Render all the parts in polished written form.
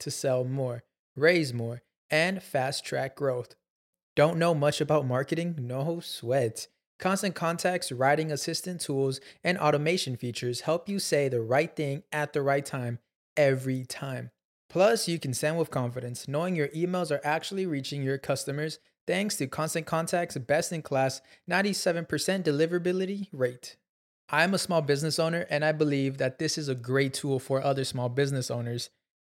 to sell more, raise more, and fast-track growth. Don't know much about marketing? No sweat. Constant Contact's writing assistant tools and automation features help you say the right thing at the right time, every time. Plus, you can send with confidence, knowing your emails are actually reaching your customers thanks to Constant Contact's best-in-class 97% deliverability rate. I'm a small business owner, and I believe that this is a great tool for other small business owners.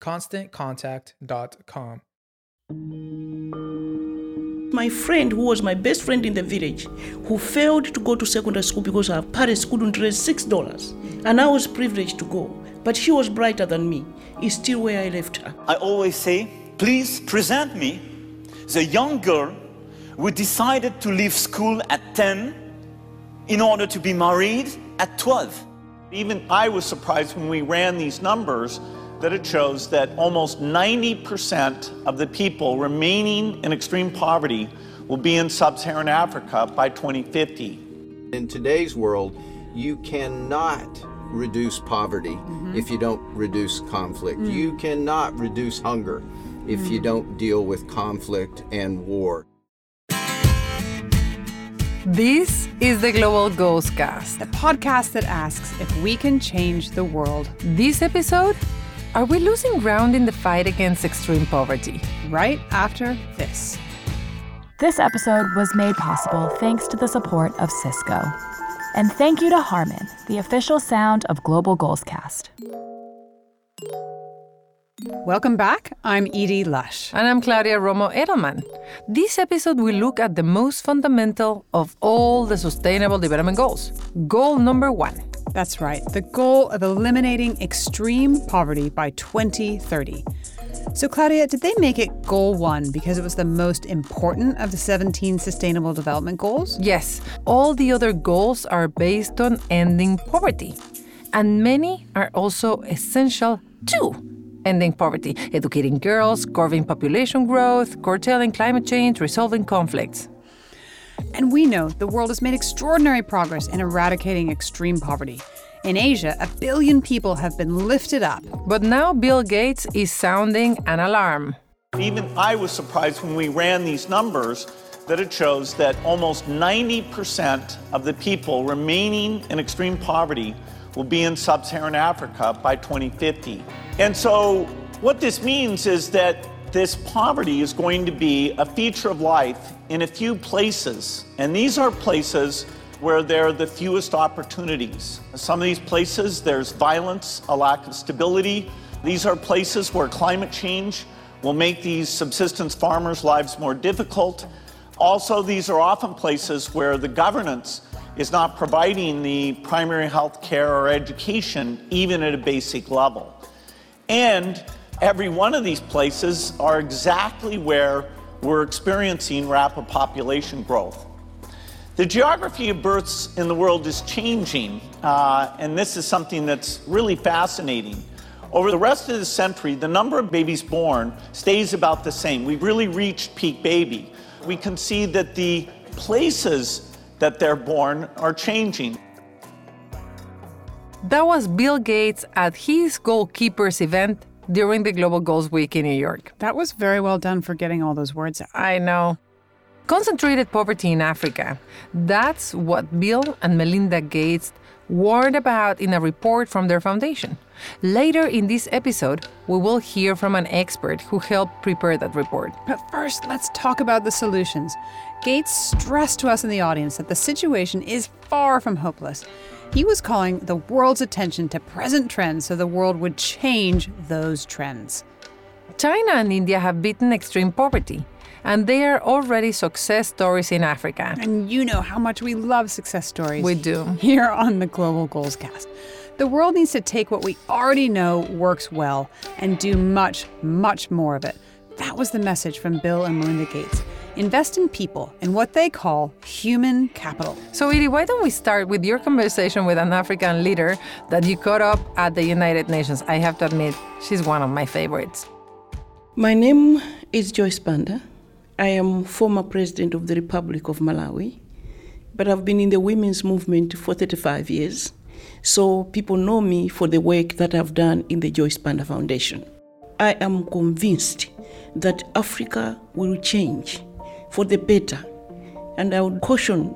ConstantContact.com. My friend, who was my best friend in the village, who failed to go to secondary school because her parents couldn't raise $6, and I was privileged to go, but she was brighter than me, is still where I left her. I always say, please present me the young girl who decided to leave school at 10 in order to be married at 12. Even I was surprised when we ran these numbers that it shows that almost 90% of the people remaining in extreme poverty will be in Sub-Saharan Africa by 2050. In today's world, you cannot reduce poverty if you don't reduce conflict. You cannot reduce hunger if you don't deal with conflict and war. This is the Global Goalscast, a podcast that asks if we can change the world. This episode, are we losing ground in the fight against extreme poverty? Right after this. This episode was made possible thanks to the support of Cisco. And thank you to Harman, the official sound of Global Goalscast. Welcome back. I'm Edie Lush. And I'm Claudia Romo-Edelman. This episode we look at the most fundamental of all the Sustainable Development Goals. Goal number 1. That's right, the goal of eliminating extreme poverty by 2030. So Claudia, did they make it Goal 1 because it was the most important of the 17 Sustainable Development Goals? Yes. All the other goals are based on ending poverty. And many are also essential too. Ending poverty, educating girls, curbing population growth, curtailing climate change, resolving conflicts. And we know the world has made extraordinary progress in eradicating extreme poverty. In Asia, 1 billion people have been lifted up. But now Bill Gates is sounding an alarm. Even I was surprised when we ran these numbers that it shows that almost 90% of the people remaining in extreme poverty will be in Sub-Saharan Africa by 2050. And so what this means is that this poverty is going to be a feature of life in a few places. And these are places where there are the fewest opportunities. Some of these places, there's violence, a lack of stability. These are places where climate change will make these subsistence farmers' lives more difficult. Also, these are often places where the governance is not providing the primary health care or education, even at a basic level. And every one of these places are exactly where we're experiencing rapid population growth. The geography of births in the world is changing, and this is something that's really fascinating. Over the rest of the century, the number of babies born stays about the same. We've really reached peak baby. We can see that the places that they're born are changing. That was Bill Gates at his Goalkeepers event during the Global Goals Week in New York. That was very well done for getting all those words out. I know. Concentrated poverty in Africa. That's what Bill and Melinda Gates warned about in a report from their foundation. Later in this episode, we will hear from an expert who helped prepare that report. But first, let's talk about the solutions. Gates stressed to us in the audience that the situation is far from hopeless. He was calling the world's attention to present trends so the world would change those trends. China and India have beaten extreme poverty. And they are already success stories in Africa. And you know how much we love success stories. We do. Here on the Global Goalscast. The world needs to take what we already know works well and do much, much more of it. That was the message from Bill and Melinda Gates. Invest in people and what they call human capital. So, Edie, why don't we start with your conversation with an African leader that you caught up at the United Nations? I have to admit, she's one of my favorites. My name is Joyce Banda. I am former president of the Republic of Malawi, but I've been in the women's movement for 35 years, so people know me for the work that I've done in the Joyce Banda Foundation. I am convinced that Africa will change for the better, and I would caution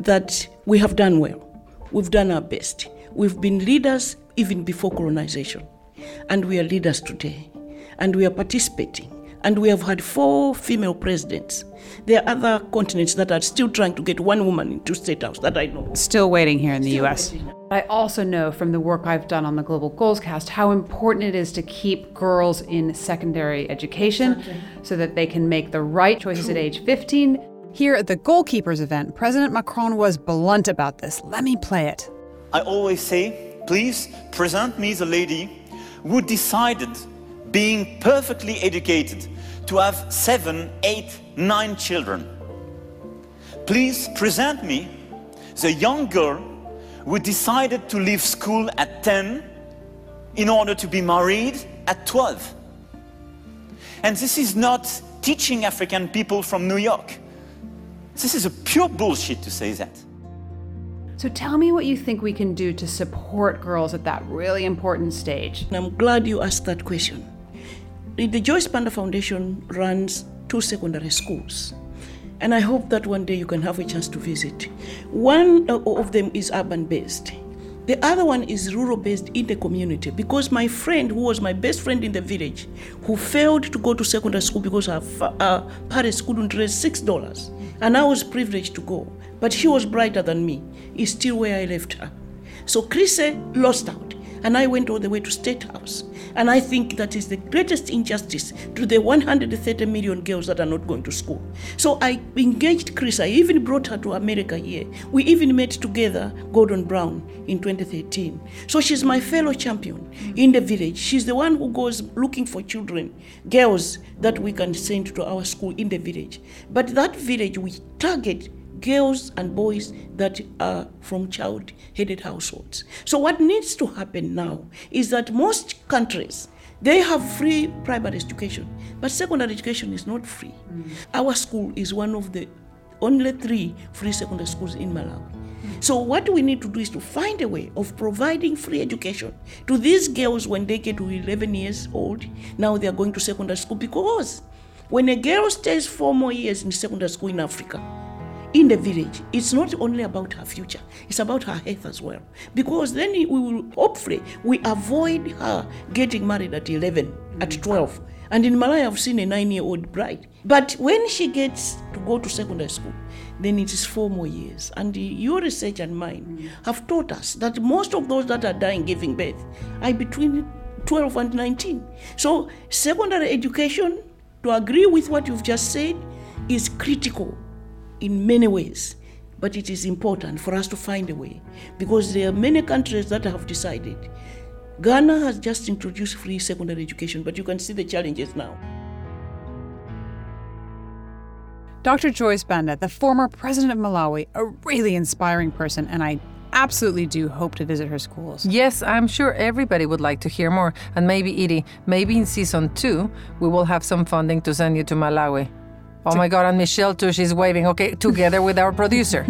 that we have done well. We've done our best. We've been leaders even before colonization, and we are leaders today, and we are participating. And we have had 4 female presidents. There are other continents that are still trying to get one woman into State House that I know. Still waiting here in the US. I also know from the work I've done on the Global Goalscast how important it is to keep girls in secondary education so that they can make the right choices at age 15. Here at the Goalkeepers event, President Macron was blunt about this. Let me play it. I always say, please present me the lady who decided, being perfectly educated, to have 7, 8, 9 children. Please present me the young girl who decided to leave school at 10 in order to be married at 12. And this is not teaching African people from New York. This is a pure bullshit to say that. So tell me what you think we can do to support girls at that really important stage. I'm glad you asked that question. The Joyce Banda Foundation runs 2 secondary schools, and I hope that one day you can have a chance to visit. One of them is urban-based. The other one is rural-based in the community, because my friend, who was my best friend in the village, who failed to go to secondary school because her parents couldn't raise $6, and I was privileged to go, but she was brighter than me, is still where I left her. So Chrissy lost out, and I went all the way to State House. And I think that is the greatest injustice to the 130 million girls that are not going to school. So I engaged Chris. I even brought her to America here. We even met together, Gordon Brown, in 2013. So she's my fellow champion in the village. She's the one who goes looking for children, girls that we can send to our school in the village. But that village, we target girls and boys that are from child-headed households. So what needs to happen now is that most countries, they have free primary education, but secondary education is not free. Our school is one of the only 3 free secondary schools in Malawi. So what we need to do is to find a way of providing free education to these girls when they get to 11 years old. Now they are going to secondary school, because when a girl stays 4 more years in secondary school in Africa, in the village, it's not only about her future, it's about her health as well. Because then we will, hopefully, we avoid her getting married at 11, at 12. And in Malawi, I've seen a 9-year-old bride. But when she gets to go to secondary school, then it is 4 more years. And your research and mine have taught us that most of those that are dying giving birth are between 12 and 19. So secondary education, to agree with what you've just said, is critical in many ways, but it is important for us to find a way, because there are many countries that have decided. Ghana has just introduced free secondary education, but you can see the challenges now. Dr. Joyce Banda, the former president of Malawi, a really inspiring person, and I absolutely do hope to visit her schools. Yes, I'm sure everybody would like to hear more. And maybe, Edie, maybe in season 2, we will have some funding to send you to Malawi. Oh my God, and Michelle too, she's waving, okay, together with our producer.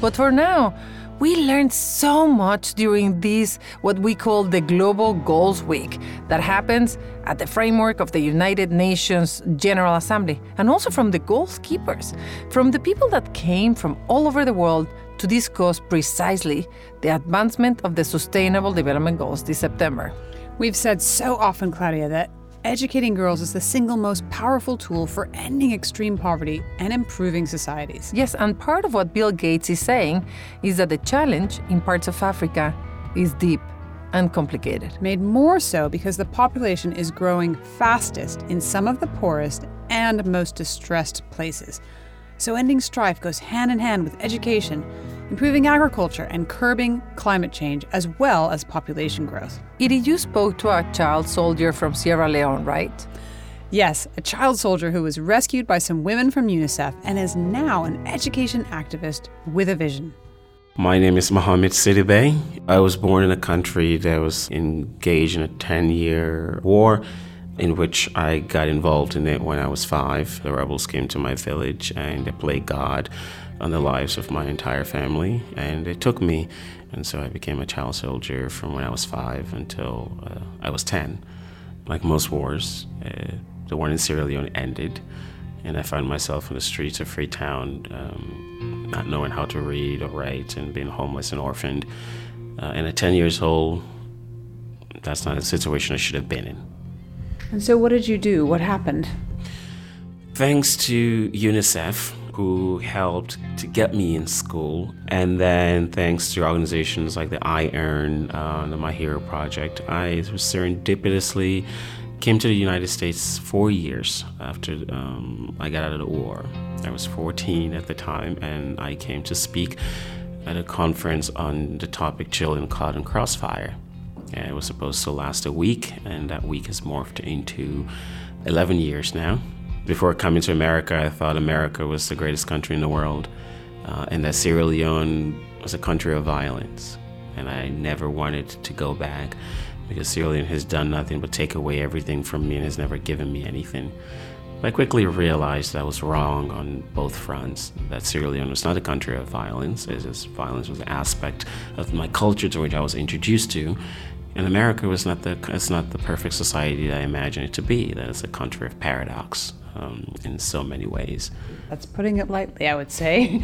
But for now, we learned so much during this, what we call the Global Goals Week, that happens at the framework of the United Nations General Assembly, and also from the Goalkeepers, from the people that came from all over the world to discuss precisely the advancement of the Sustainable Development Goals this September. We've said so often, Claudia, that educating girls is the single most powerful tool for ending extreme poverty and improving societies. Yes, and part of what Bill Gates is saying is that the challenge in parts of Africa is deep and complicated. Made more so because the population is growing fastest in some of the poorest and most distressed places. So ending strife goes hand in hand with education, improving agriculture and curbing climate change, as well as population growth. Edie, you spoke to a child soldier from Sierra Leone, right? Yes, a child soldier who was rescued by some women from UNICEF and is now an education activist with a vision. My name is Mohamed Sidibe. I was born in a country that was engaged in a 10-year war, in which I got involved in it when I was 5. The rebels came to my village and they played God on the lives of my entire family, and they took me, and so I became a child soldier from when I was 5 until I was 10. Like most wars, the one in Sierra Leone ended, and I found myself in the streets of Freetown, not knowing how to read or write and being homeless and orphaned. And at 10 years old, that's not a situation I should have been in. And so what did you do? What happened? Thanks to UNICEF, who helped to get me in school, and then thanks to organizations like the IEARN, the My Hero Project, I serendipitously came to the United States 4 years after I got out of the war. I was 14 at the time, and I came to speak at a conference on the topic Children Caught in Crossfire. And it was supposed to last a week, and that week has morphed into 11 years now. Before coming to America, I thought America was the greatest country in the world, and that Sierra Leone was a country of violence. And I never wanted to go back, because Sierra Leone has done nothing but take away everything from me and has never given me anything. But I quickly realized that I was wrong on both fronts, that Sierra Leone was not a country of violence, as just violence was an aspect of my culture to which I was introduced to. And America was not the perfect society that I imagined it to be. That is a country of paradox in so many ways. That's putting it lightly, I would say.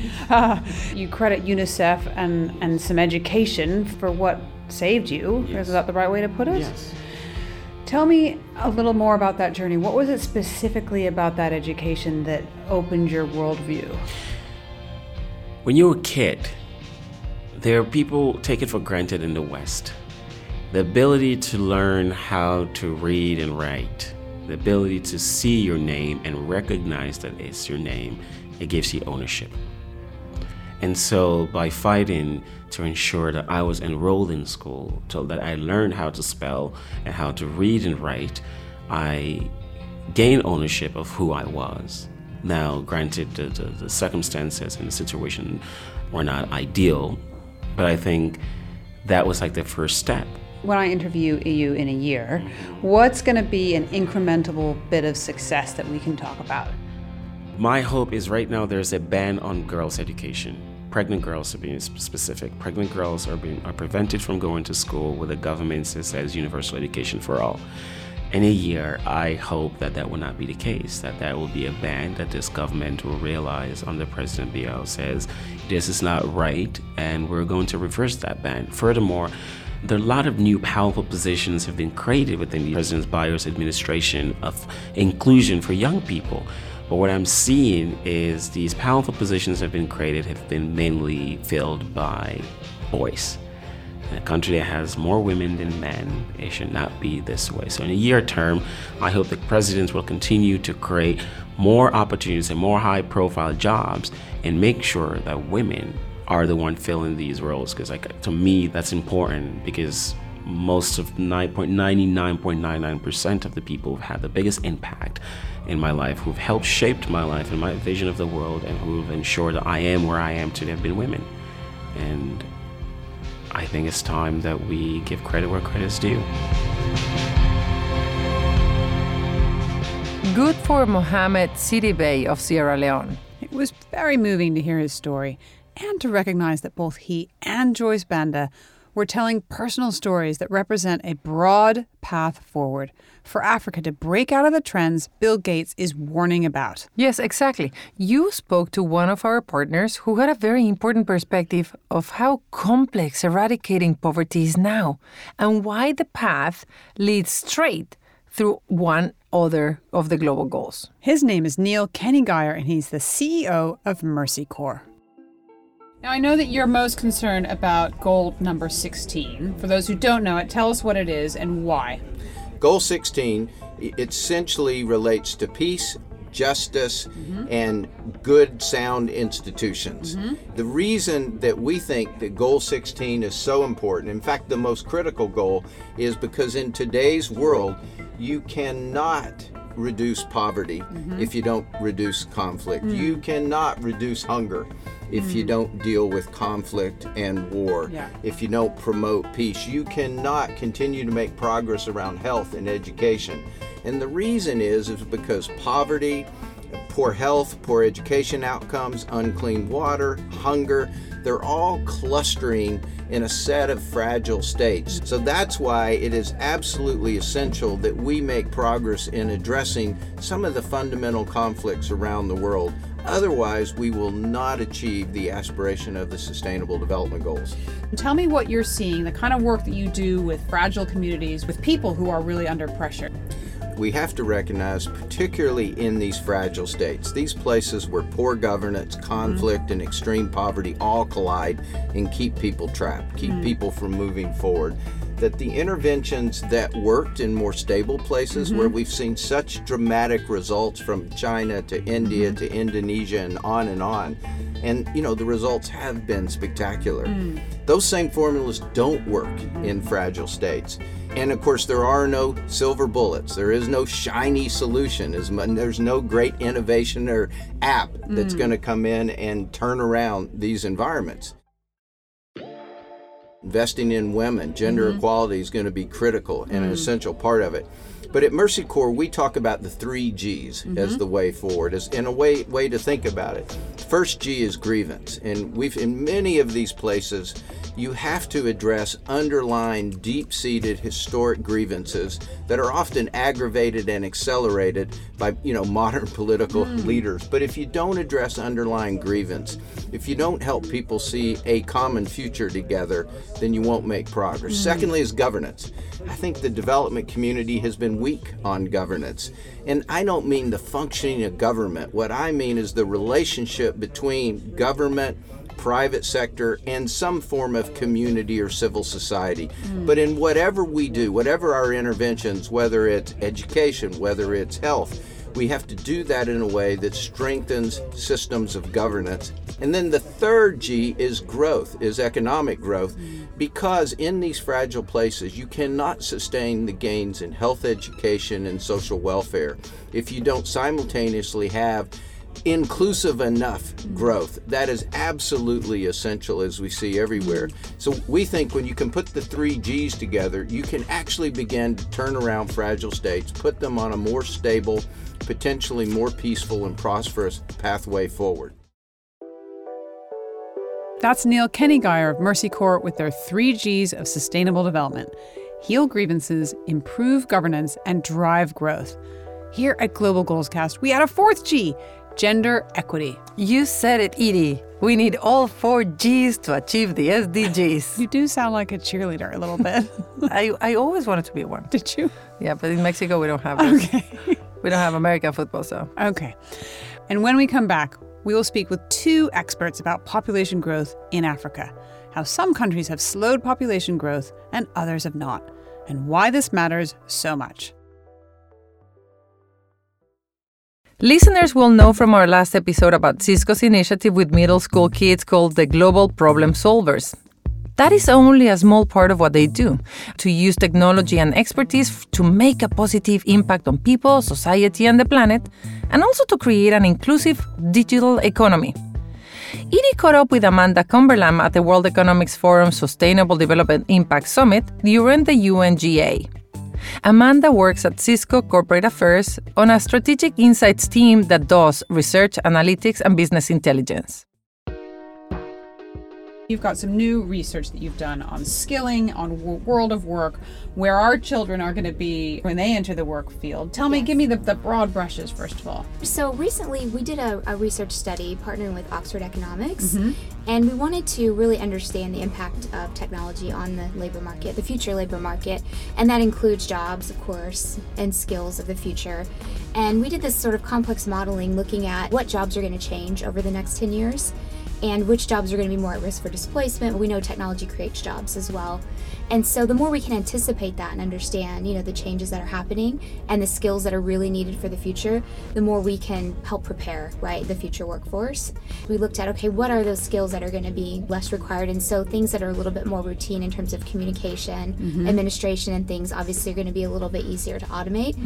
You credit UNICEF and some education for what saved you. Yes. Is that the right way to put it? Yes. Tell me a little more about that journey. What was it specifically about that education that opened your worldview? When you were a kid, there are people take it for granted in the West. The ability to learn how to read and write, the ability to see your name and recognize that it's your name, it gives you ownership. And so by fighting to ensure that I was enrolled in school, so that I learned how to spell and how to read and write, I gained ownership of who I was. Now, granted, the circumstances and the situation were not ideal, but I think that was like the first step. When I interview you in a year, what's going to be an incremental bit of success that we can talk about? My hope is right now there's a ban on girls' education. Pregnant girls, to be specific. Pregnant girls are prevented from going to school where the government says universal education for all. In a year, I hope that will not be the case, that will be a ban that this government will realize under President Bill says, this is not right, and we're going to reverse that ban. Furthermore, there are a lot of new powerful positions have been created within the President Biden's administration of inclusion for young people. But what I'm seeing is these powerful positions have been mainly filled by boys. In a country that has more women than men, it should not be this way. So in a year term, I hope the presidents will continue to create more opportunities and more high-profile jobs and make sure that women are the one filling these roles, because to me that's important, because most of 99.99% of the people who've had the biggest impact in my life, who've helped shape my life and my vision of the world, and who've ensured that I am where I am today, have been women. And I think it's time that we give credit where credit is due. Good for Mohamed Sidibe of Sierra Leone. It was very moving to hear his story and to recognize that both he and Joyce Banda were telling personal stories that represent a broad path forward for Africa to break out of the trends Bill Gates is warning about. Yes, exactly. You spoke to one of our partners who had a very important perspective of how complex eradicating poverty is now and why the path leads straight through one other of the global goals. His name is Neil Kenny-Guyer, and he's the CEO of Mercy Corps. Now, I know that you're most concerned about goal number 16. For those who don't know it, tell us what it is and why. Goal 16 essentially relates to peace, justice, and good, sound institutions. The reason that we think that goal 16 is so important, in fact, the most critical goal, is because in today's world, you cannot reduce poverty if you don't reduce conflict. You cannot reduce hunger if you don't deal with conflict and war, if you don't promote peace. You cannot continue to make progress around health and education. And the reason is because poverty, poor health, poor education outcomes, unclean water, hunger, they're all clustering in a set of fragile states. So that's why it is absolutely essential that we make progress in addressing some of the fundamental conflicts around the world. Otherwise, we will not achieve the aspiration of the Sustainable Development Goals. Tell me what you're seeing, the kind of work that you do with fragile communities, with people who are really under pressure. We have to recognize, particularly in these fragile states, these places where poor governance, conflict, and extreme poverty all collide and keep people trapped, keep people from moving forward, that the interventions that worked in more stable places where we've seen such dramatic results, from China to India to Indonesia and on, and you know, the results have been spectacular. Those same formulas don't work in fragile states. And of course, there are no silver bullets. There is no shiny solution. There's no great innovation or app that's going to come in and turn around these environments. Investing in women, gender equality is going to be critical and an essential part of it. But at Mercy Corps, we talk about the 3 G's as the way forward, as in a way to think about it. First G is grievance. And we've, in many of these places, you have to address underlying deep-seated historic grievances that are often aggravated and accelerated by, you know, modern political leaders. But if you don't address underlying grievance, if you don't help people see a common future together, then you won't make progress. Secondly is governance. I think the development community has been weak on governance. And I don't mean the functioning of government. What I mean is the relationship between government, private sector, and some form of community or civil society. But in whatever we do, whatever our interventions, whether it's education, whether it's health, we have to do that in a way that strengthens systems of governance. And then the third G is growth, is economic growth, because in these fragile places, you cannot sustain the gains in health, education, and social welfare if you don't simultaneously have inclusive enough growth. That is absolutely essential, as we see everywhere. So we think when you can put the 3 G's together, you can actually begin to turn around fragile states, put them on a more stable, potentially more peaceful and prosperous pathway forward. That's Neil Kenny-Guyer of Mercy Corps with their 3 G's of sustainable development: heal grievances, improve governance, and drive growth. Here at Global Goalscast, we add a fourth G, gender equity. You said it, Edie. We need all 4 G's to achieve the SDGs. You do sound like a cheerleader a little bit. I always wanted to be one. Did you? Yeah, but in Mexico, we don't have this. Okay. We don't have American football, so. Okay. And when we come back, we will speak with two experts about population growth in Africa, how some countries have slowed population growth and others have not, and why this matters so much. Listeners will know from our last episode about Cisco's initiative with middle school kids called the Global Problem Solvers. that is only a small part of what they do, to use technology and expertise to make a positive impact on people, society, and the planet, and also to create an inclusive digital economy. Edie caught up with Amanda Cumberland at the World Economic Forum's Sustainable Development Impact Summit during the UNGA. Amanda works at Cisco Corporate Affairs on a strategic insights team that does research, analytics, and business intelligence. You've got some new research that you've done on skilling, on world of work, where our children are going to be when they enter the work field. Tell me, give me the broad brushes, first of all. So recently we did a research study partnering with Oxford Economics, and we wanted to really understand the impact of technology on the labor market, the future labor market, and that includes jobs, of course, and skills of the future. And we did this sort of complex modeling looking at what jobs are going to change over the next 10 years. And which jobs are going to be more at risk for displacement. We know technology creates jobs as well. And so the more we can anticipate that and understand, you know, the changes that are happening and the skills that are really needed for the future, the more we can help prepare, right, the future workforce. We looked at, okay, what are those skills that are going to be less required? And so things that are a little bit more routine in terms of communication, administration, and things obviously are going to be a little bit easier to automate.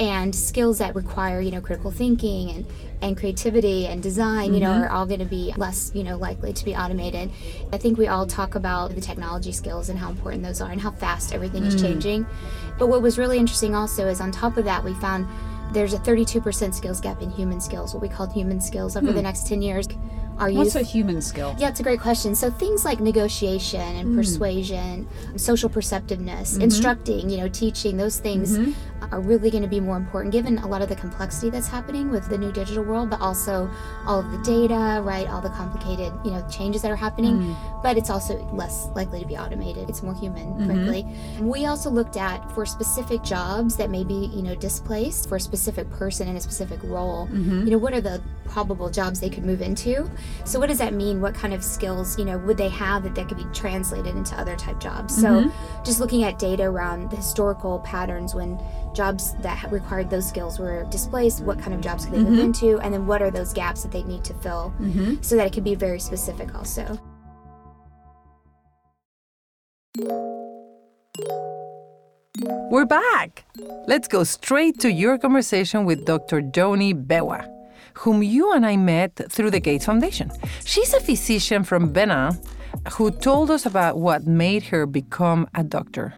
And skills that require, you know, critical thinking and creativity and design, you know, are all going to be less, you know, likely to be automated. I think we all talk about the technology skills and how important those are and how fast everything is changing. But what was really interesting also is on top of that, we found there's a 32% skills gap in human skills, what we call human skills over the next 10 years. What's a human skill? Yeah, it's a great question. So things like negotiation and persuasion, social perceptiveness, instructing, you know, teaching, those things are really going to be more important given a lot of the complexity that's happening with the new digital world, but also all of the data, right, all the complicated, you know, changes that are happening, but it's also less likely to be automated. It's more human, frankly. We also looked at for specific jobs that may be, you know, displaced for a specific person in a specific role, you know, what are the probable jobs they could move into? So what does that mean? What kind of skills, you know, would they have that could be translated into other type jobs? So just looking at data around the historical patterns when jobs that required those skills were displaced, what kind of jobs could they move into? And then what are those gaps that they need to fill so that it could be very specific also? We're back. Let's go straight to your conversation with Dr. Joni Bewa, whom you and I met through the Gates Foundation. She's a physician from Benin who told us about what made her become a doctor.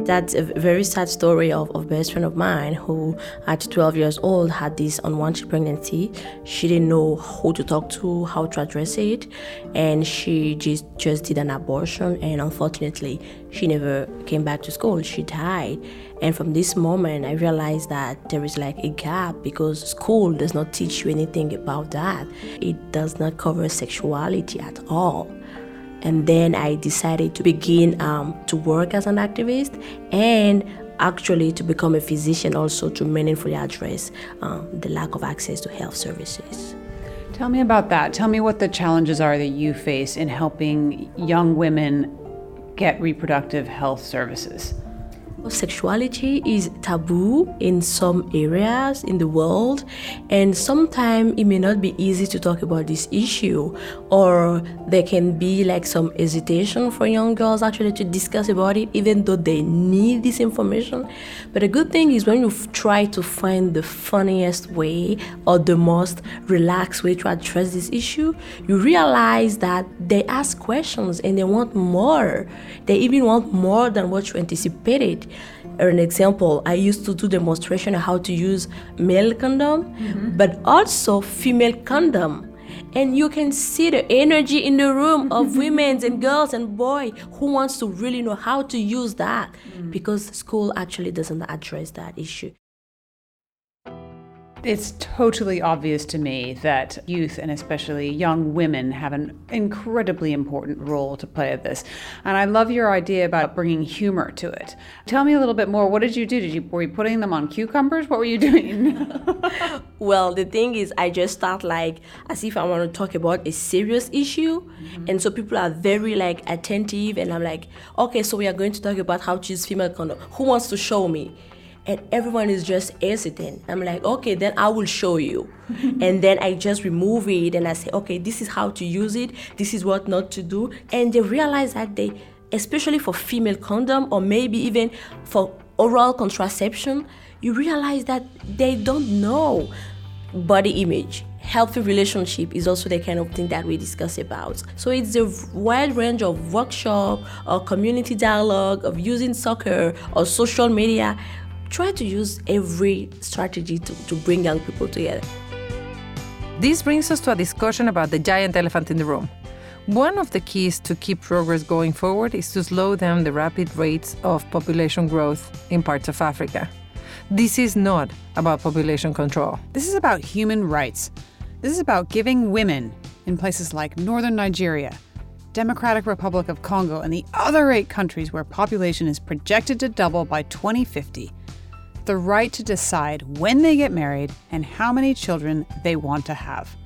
That's a very sad story of a best friend of mine who at 12 years old had this unwanted pregnancy. She didn't know who to talk to, how to address it, and she just did an abortion, and unfortunately she never came back to school. She died. And from this moment, I realized that there is like a gap because school does not teach you anything about that. It does not cover sexuality at all. And then I decided to begin to work as an activist and actually to become a physician also to meaningfully address the lack of access to health services. Tell me about that. Tell me what the challenges are that you face in helping young women get reproductive health services. Sexuality is taboo in some areas in the world, and sometimes it may not be easy to talk about this issue, or there can be like some hesitation for young girls actually to discuss about it, even though they need this information. But a good thing is when you try to find the funniest way or the most relaxed way to address this issue, you realize that they ask questions and they want more. They even want more than what you anticipated. For an example, I used to do demonstration on how to use male condom, but also female condom. And you can see the energy in the room of women and girls and boys who wants to really know how to use that because school actually doesn't address that issue. It's totally obvious to me that youth and especially young women have an incredibly important role to play in this. And I love your idea about bringing humor to it. Tell me a little bit more. What did you do? Were you putting them on cucumbers? What were you doing? Well, the thing is, I just start like as if I want to talk about a serious issue. And so people are very like attentive. And I'm like, okay, so we are going to talk about how to use female condom. Who wants to show me? And everyone is just hesitant. I'm like, okay, then I will show you. And then I just remove it and I say, okay, this is how to use it. This is what not to do. And they realize that they, especially for female condom or maybe even for oral contraception, you realize that they don't know body image. Healthy relationship is also the kind of thing that we discuss about. So it's a wide range of workshop or community dialogue of using soccer or social media. Try to use every strategy to bring young people together. This brings us to a discussion about the giant elephant in the room. One of the keys to keep progress going forward is to slow down the rapid rates of population growth in parts of Africa. This is not about population control. This is about human rights. This is about giving women in places like northern Nigeria, Democratic Republic of Congo, and the other 8 countries where population is projected to double by 2050, the right to decide when they get married and how many children they want to have.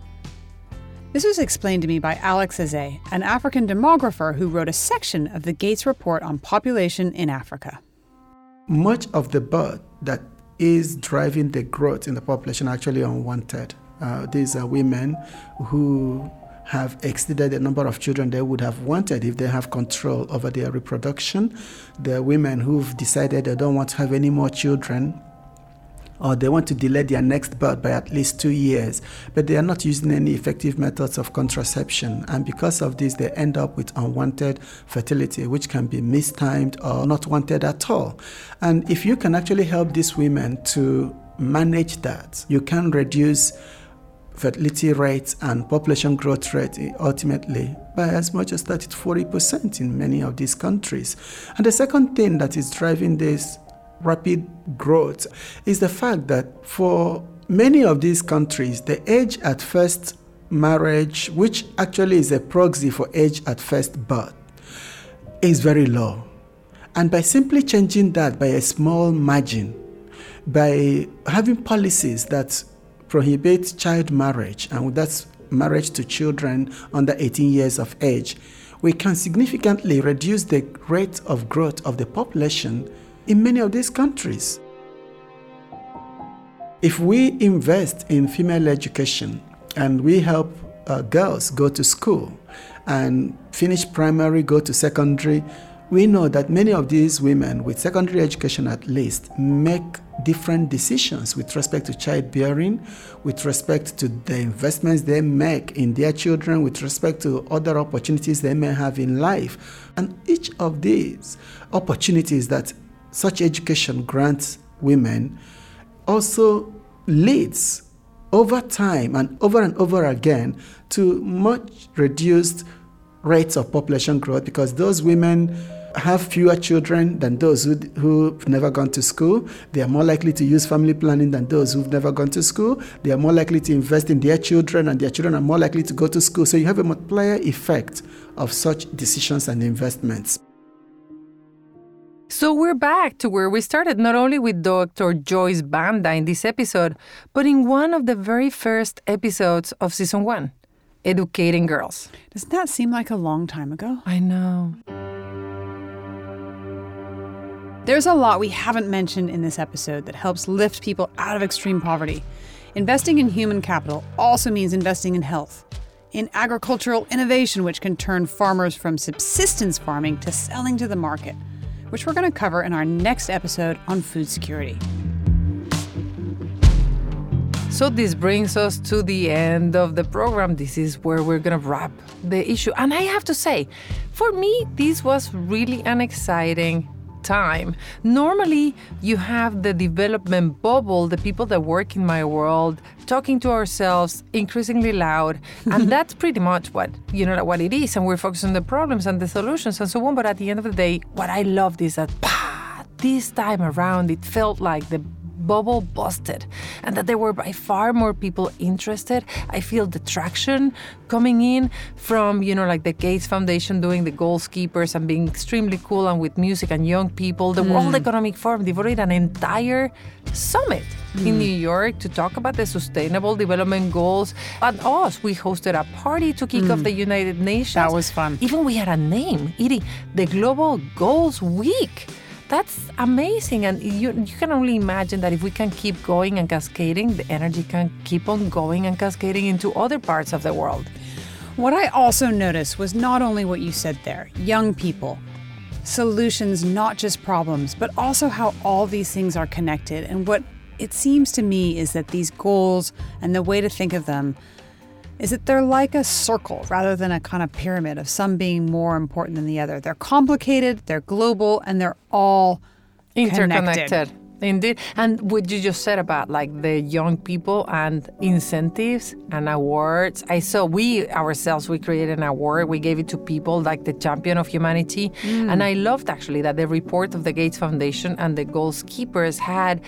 This was explained to me by Alex Azay, an African demographer who wrote a section of the Gates report on population in Africa. Much of the birth that is driving the growth in the population actually unwanted. These are women who have exceeded the number of children they would have wanted if they have control over their reproduction. The women who've decided they don't want to have any more children, or they want to delay their next birth by at least 2 years, but they are not using any effective methods of contraception. And because of this, they end up with unwanted fertility, which can be mistimed or not wanted at all. And if you can actually help these women to manage that, you can reduce fertility rates and population growth rate ultimately by as much as 30 to 40% in many of these countries. And the second thing that is driving this rapid growth is the fact that for many of these countries, the age at first marriage, which actually is a proxy for age at first birth, is very low. And by simply changing that by a small margin, by having policies that prohibit child marriage, and that's marriage to children under 18 years of age, we can significantly reduce the rate of growth of the population in many of these countries. If we invest in female education and we help girls go to school and finish primary, go to secondary, we know that many of these women with secondary education at least make different decisions with respect to childbearing, with respect to the investments they make in their children, with respect to other opportunities they may have in life. And each of these opportunities that such education grants women also leads over time and over again to much reduced rates of population growth, because those women have fewer children than those who've never gone to school. They are more likely to use family planning than those who've never gone to school. They are more likely to invest in their children, and their children are more likely to go to school. So you have a multiplier effect of such decisions and investments. So we're back to where we started, not only with Dr. Joyce Banda in this episode, but in one of the very first episodes of Season 1, Educating Girls. Doesn't that seem like a long time ago? I know. There's a lot we haven't mentioned in this episode that helps lift people out of extreme poverty. Investing in human capital also means investing in health, in agricultural innovation, which can turn farmers from subsistence farming to selling to the market, which we're going to cover in our next episode on food security. So this brings us to the end of the program. This is where we're going to wrap the issue. And I have to say, for me, this was really an exciting time. Normally, you have the development bubble, the people that work in my world, talking to ourselves increasingly loud. And that's pretty much what it is. And we're focused on the problems and the solutions and so on. But at the end of the day, what I loved is that this time around, it felt like the bubble busted and that there were by far more people interested. I feel the traction coming in from, the Gates Foundation doing the Goalkeepers and being extremely cool and with music and young people. The World Economic Forum devoted an entire summit in New York to talk about the Sustainable Development Goals. And us, we hosted a party to kick off the United Nations. That was fun. Even we had a name, Edie, the Global Goals Week. That's amazing. And you can only imagine that if we can keep going and cascading, the energy can keep on going and cascading into other parts of the world. What I also noticed was not only what you said there, young people, solutions, not just problems, but also how all these things are connected. And what it seems to me is that these goals and the way to think of them is that they're like a circle rather than a kind of pyramid of some being more important than the other. They're complicated, they're global, and they're all interconnected. Indeed. And what you just said about like the young people and incentives and awards. I saw we created an award. We gave it to people like the champion of humanity. Mm. And I loved actually that the report of the Gates Foundation and the Goalkeepers had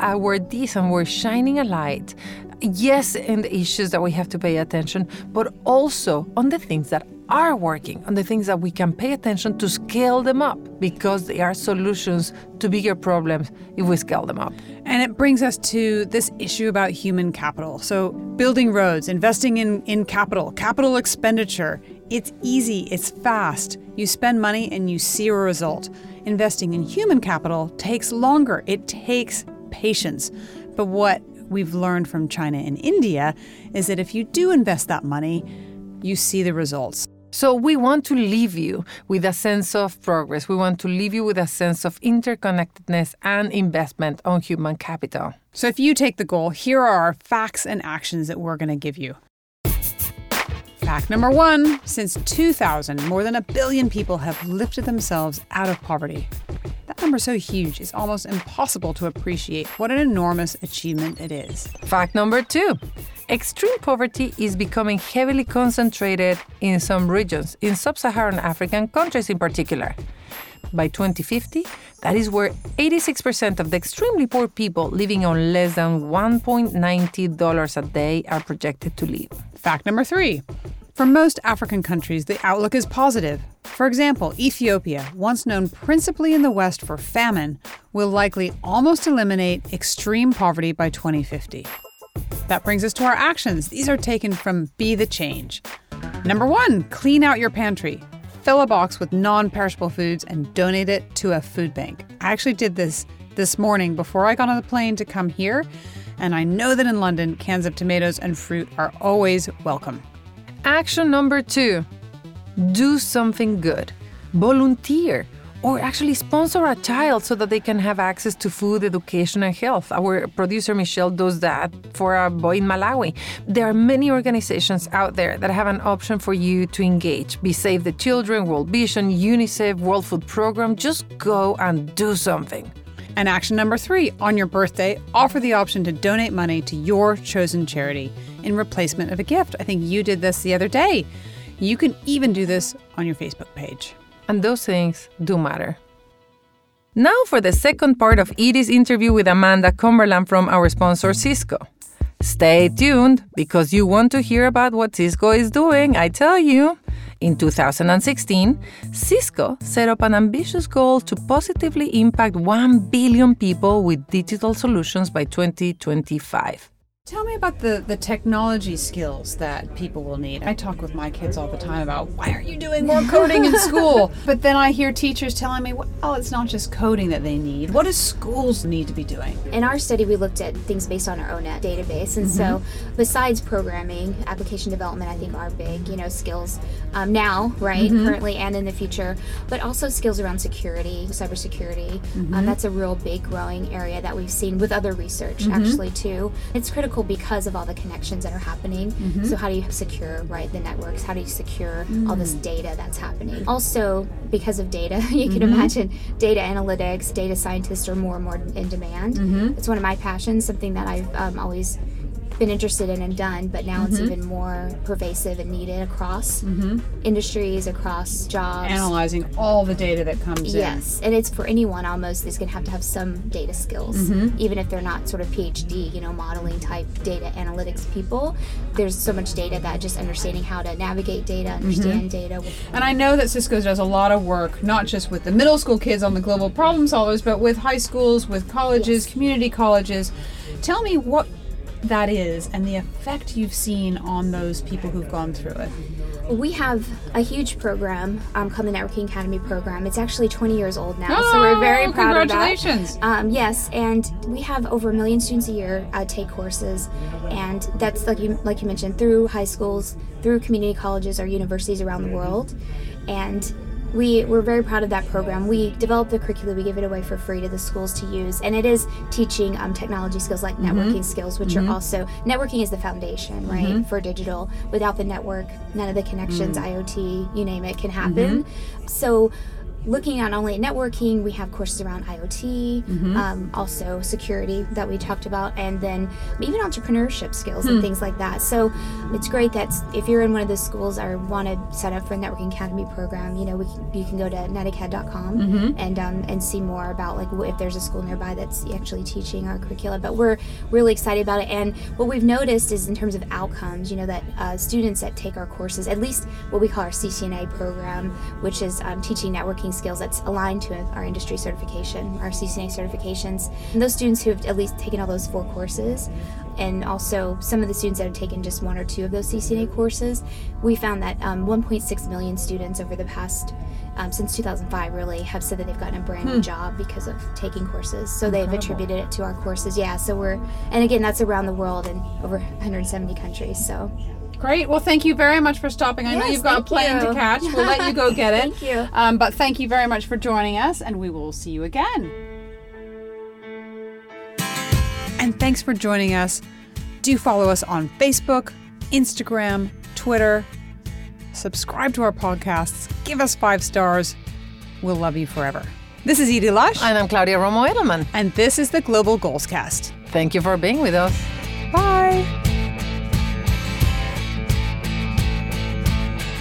awarded this and were shining a light. Yes, in the issues that we have to pay attention, but also on the things that are working, on the things that we can pay attention to scale them up, because they are solutions to bigger problems if we scale them up. And it brings us to this issue about human capital. So building roads, investing in capital expenditure, it's easy, it's fast. You spend money and you see a result. Investing in human capital takes longer. It takes patience. But what we've learned from China and India is that if you do invest that money, you see the results. So we want to leave you with a sense of progress. We want to leave you with a sense of interconnectedness and investment on human capital. So if you take the goal, here are our facts and actions that we're going to give you. Fact number 1, since 2000, more than 1 billion people have lifted themselves out of poverty. That number is so huge, it's almost impossible to appreciate what an enormous achievement it is. Fact number 2. Extreme poverty is becoming heavily concentrated in some regions, in Sub-Saharan African countries in particular. By 2050, that is where 86% of the extremely poor people living on less than $1.90 a day are projected to live. Fact number 3. For most African countries, the outlook is positive. For example, Ethiopia, once known principally in the West for famine, will likely almost eliminate extreme poverty by 2050. That brings us to our actions. These are taken from Be the Change. Number 1, clean out your pantry. Fill a box with non-perishable foods and donate it to a food bank. I actually did this morning before I got on the plane to come here, and I know that in London, cans of tomatoes and fruit are always welcome. Action number 2, do something good. Volunteer. Or actually sponsor a child so that they can have access to food, education, and health. Our producer Michelle does that for a boy in Malawi. There are many organizations out there that have an option for you to engage. Be Save the Children, World Vision, UNICEF, World Food Program. Just go and do something. And action number 3, on your birthday, offer the option to donate money to your chosen charity in replacement of a gift. I think you did this the other day. You can even do this on your Facebook page. And those things do matter. Now for the second part of Edie's interview with Amanda Cumberland from our sponsor Cisco. Stay tuned, because you want to hear about what Cisco is doing, I tell you. In 2016, Cisco set up an ambitious goal to positively impact 1 billion people with digital solutions by 2025. Tell me about the technology skills that people will need. I talk with my kids all the time about, why are you doing more coding in school? But then I hear teachers telling me, well, it's not just coding that they need. What do schools need to be doing? In our study, we looked at things based on our own database. And so besides programming, application development, I think are big, skills now, right, currently and in the future, but also skills around security, cybersecurity. That's a real big growing area that we've seen with other research, actually, too. It's critical because of all the connections that are happening. So how do you secure, right, the networks? How do you secure all this data that's happening? Also, because of data, you can imagine data analytics, data scientists are more and more in demand. It's one of my passions, something that I've always been interested in and done, but now it's even more pervasive and needed across industries, across jobs. Analyzing all the data that comes in. Yes, and it's for anyone almost is going to have some data skills, even if they're not sort of PhD, modeling type data analytics people. There's so much data that just understanding how to navigate data, understand data. And I know that Cisco does a lot of work, not just with the middle school kids on the global problem solvers, but with high schools, with colleges, community colleges. Tell me what that is and the effect you've seen on those people who've gone through it. We have a huge program called the Networking Academy program. It's actually 20 years old now, so we're very proud of that. Congratulations! Yes, and we have over 1 million students a year take courses, and that's like you mentioned, through high schools, through community colleges or universities around the world, and we're very proud of that program. We develop the curriculum, we give it away for free to the schools to use, and it is teaching technology skills like networking skills, which are also, networking is the foundation, right, for digital. Without the network, none of the connections, IoT, you name it, can happen. So looking at not only networking, we have courses around IoT, also security that we talked about, and then even entrepreneurship skills and things like that. So it's great that if you're in one of those schools or want to sign up for a Networking Academy program, you can go to netacad.com and see more about if there's a school nearby that's actually teaching our curricula. But we're really excited about it, and what we've noticed is in terms of outcomes, that students that take our courses, at least what we call our CCNA program, which is teaching networking skills that's aligned to our industry certification, our CCNA certifications. And those students who have at least taken all those 4 courses, and also some of the students that have taken just 1 or 2 of those CCNA courses, we found that 1.6 million students over the past, since 2005 really, have said that they've gotten a brand new job because of taking courses. So Incredible. They've attributed it to our courses. Yeah, so and again, that's around the world in over 170 countries, so. Great. Well, thank you very much for stopping. I know you've got a plane to catch. We'll let you go get it. Thank you. But thank you very much for joining us, and we will see you again. And thanks for joining us. Do follow us on Facebook, Instagram, Twitter. Subscribe to our podcasts. Give us 5 stars. We'll love you forever. This is Edie Lush. And I'm Claudia Romo-Edelman. And this is the Global Goalscast. Thank you for being with us. Bye.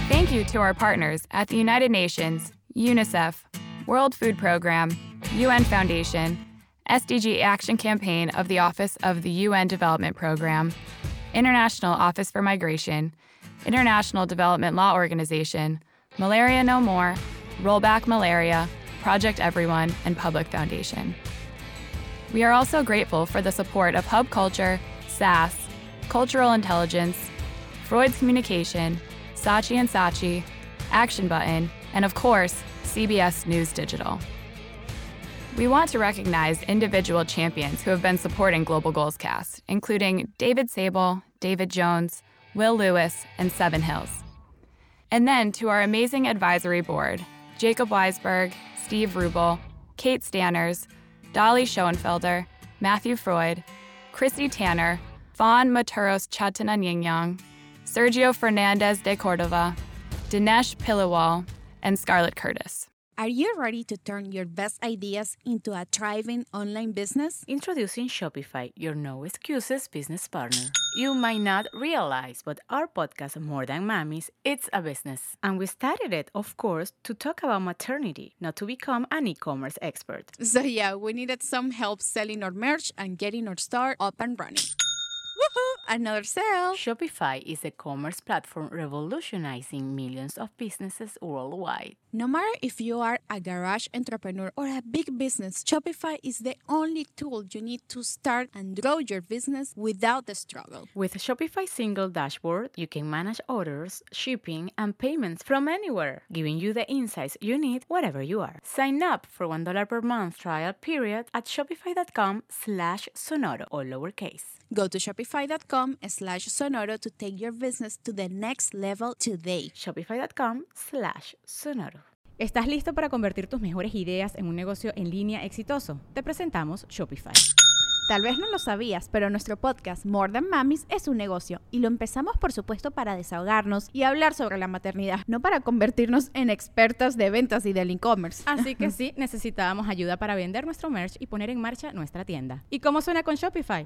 Thank you to our partners at the United Nations, UNICEF, World Food Programme, UN Foundation, SDG Action Campaign of the Office of the UN Development Programme, International Office for Migration, International Development Law Organization, Malaria No More, Rollback Malaria, Project Everyone, and Public Foundation. We are also grateful for the support of Hub Culture, SAS, Cultural Intelligence, Freud's Communication, Saatchi & Saatchi, Action Button, and of course, CBS News Digital. We want to recognize individual champions who have been supporting Global Goalscast, including David Sable, David Jones, Will Lewis, and Seven Hills. And then to our amazing advisory board, Jacob Weisberg, Steve Rubel, Kate Stanners, Dolly Schoenfelder, Matthew Freud, Christy Tanner, Fawn Maturos Chatananyinyang, Sergio Fernandez de Cordova, Dinesh Pillawal, and Scarlett Curtis. Are you ready to turn your best ideas into a thriving online business? Introducing Shopify, your no excuses business partner. You might not realize, but our podcast, More Than Mamis, it's a business. And we started it, of course, to talk about maternity, not to become an e-commerce expert. So yeah, we needed some help selling our merch and getting our store up and running. Woohoo! Another sale! Shopify is a commerce platform revolutionizing millions of businesses worldwide. No matter if you are a garage entrepreneur or a big business, Shopify is the only tool you need to start and grow your business without the struggle. With Shopify's single dashboard, you can manage orders, shipping, and payments from anywhere, giving you the insights you need wherever you are. Sign up for $1 per month trial period at shopify.com/sonoro, all lowercase. Go to Shopify.com/Sonoro to take your business to the next level today. Shopify.com/Sonoro. ¿Estás listo para convertir tus mejores ideas en un negocio en línea exitoso? Te presentamos Shopify. Tal vez no lo sabías, pero nuestro podcast More Than Mamis es un negocio, y lo empezamos por supuesto para desahogarnos y hablar sobre la maternidad, no para convertirnos en expertas de ventas y del e-commerce. Así que sí, necesitábamos ayuda para vender nuestro merch y poner en marcha nuestra tienda. ¿Y cómo suena con Shopify?